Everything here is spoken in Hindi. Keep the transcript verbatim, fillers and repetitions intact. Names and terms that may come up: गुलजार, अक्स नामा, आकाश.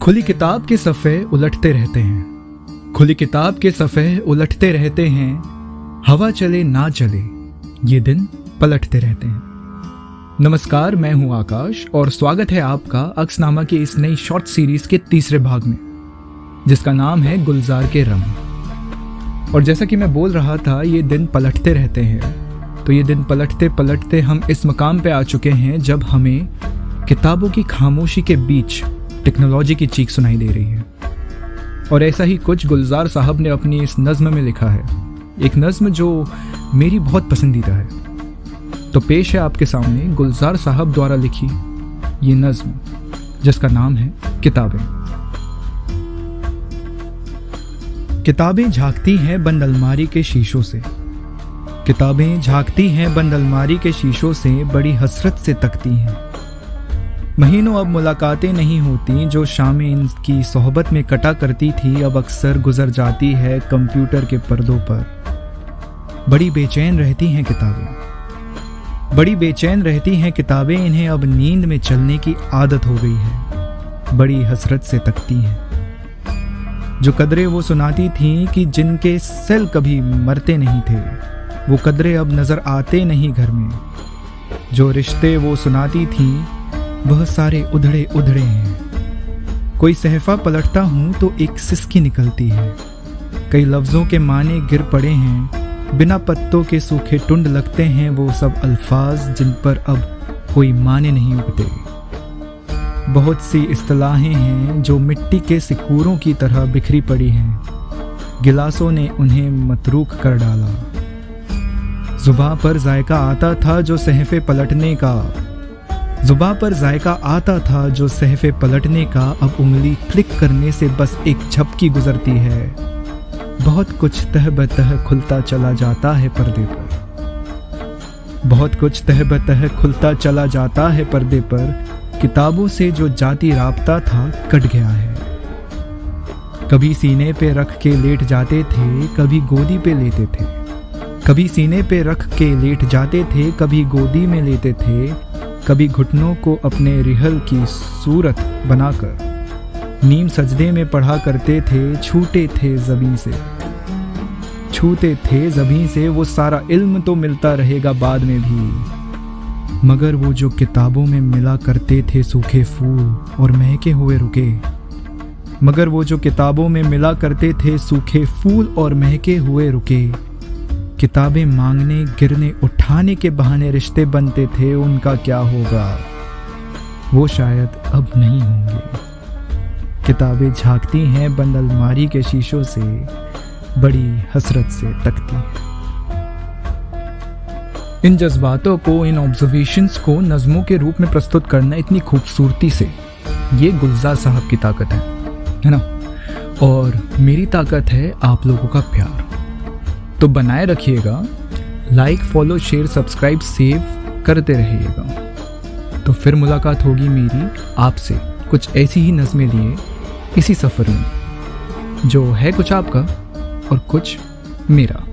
खुली किताब के सफ़े उलटते रहते हैं, खुली किताब के सफ़े उलटते रहते हैं, हवा चले ना चले ये दिन पलटते रहते हैं। नमस्कार, मैं हूं आकाश और स्वागत है आपका अक्स नामा की इस नई शॉर्ट सीरीज के तीसरे भाग में, जिसका नाम है गुलजार के रंग। और जैसा कि मैं बोल रहा था, ये दिन पलटते रहते हैं, तो ये दिन पलटते पलटते हम इस मकाम पर आ चुके हैं जब हमें किताबों की खामोशी के बीच टेक्नोलॉजी की चीख सुनाई दे रही है। और ऐसा ही कुछ गुलजार साहब ने अपनी इस नज़्म में लिखा है, एक नज़्म जो मेरी बहुत पसंदीदा है। तो पेश है आपके सामने गुलजार साहब द्वारा लिखी ये नज़्म, जिसका नाम है किताबें। किताबें झांकती हैं बंद अलमारी के शीशों से, किताबें झांकती हैं बंद अलमारी के शीशों से, बड़ी हसरत से तकती हैं। महीनों अब मुलाकातें नहीं होती, जो शामें इनकी सोहबत में कटा करती थी अब अक्सर गुजर जाती है कंप्यूटर के पर्दों पर। बड़ी बेचैन रहती हैं किताबें, बड़ी बेचैन रहती हैं किताबें, इन्हें अब नींद में चलने की आदत हो गई है, बड़ी हसरत से तकती हैं। जो कदरें वो सुनाती थीं कि जिनके सेल कभी मरते नहीं थे, वो कदरें अब नज़र आते नहीं घर में। जो रिश्ते वो सुनाती थीं वह सारे उधड़े उधड़े हैं। कोई सहफा पलटता हूँ तो एक सिसकी निकलती है, कई लफ्ज़ों के माने गिर पड़े हैं, बिना पत्तों के सूखे टुंड लगते हैं वो सब अल्फाज जिन पर अब कोई माने नहीं उगते। बहुत सी इस्तलाहें हैं जो मिट्टी के सिकूरों की तरह बिखरी पड़ी हैं, गिलासों ने उन्हें मतरूक कर डाला। जुबां पर जायका आता था जो सहफे पलटने का, जुबां पर जायका आता था जो सहफे पलटने का, अब उंगली क्लिक करने से बस एक झपकी गुजरती है, बहुत कुछ तह बतह खुलता चला जाता है पर्दे पर, बहुत कुछ तह बतह खुलता चला जाता है पर्दे पर। किताबों से जो जाती राबता था कट गया है। कभी सीने पे रख के लेट जाते थे, कभी गोदी पे लेते थे, कभी सीने पे रख के लेट जाते थे, कभी गोदी में लेते थे, कभी घुटनों को अपने रिहल की सूरत बनाकर नीम सजदे में पढ़ा करते थे। छूटे थे ज़मीन से, छूते थे ज़मीन से, वो सारा इल्म तो मिलता रहेगा बाद में भी, मगर वो जो किताबों में मिला करते थे सूखे फूल और महके हुए रुके, मगर वो जो किताबों में मिला करते थे सूखे फूल और महके हुए रुके। किताबें मांगने, गिरने, उठाने के बहाने रिश्ते बनते थे, उनका क्या होगा, वो शायद अब नहीं होंगे। किताबें झांकती हैं बंद अलमारी के शीशों से, बड़ी हसरत से तकती हैं। इन जज्बातों को, इन ऑब्जर्वेशंस को नज़मों के रूप में प्रस्तुत करना इतनी खूबसूरती से, ये गुलजार साहब की ताकत है, है ना। और मेरी ताकत है आप लोगों का प्यार, तो बनाए रखिएगा। Like, follow, share, subscribe, save करते रहिएगा। तो फिर मुलाकात होगी मेरी आपसे कुछ ऐसी ही नज़में लिए इसी सफ़र में, जो है कुछ आपका और कुछ मेरा।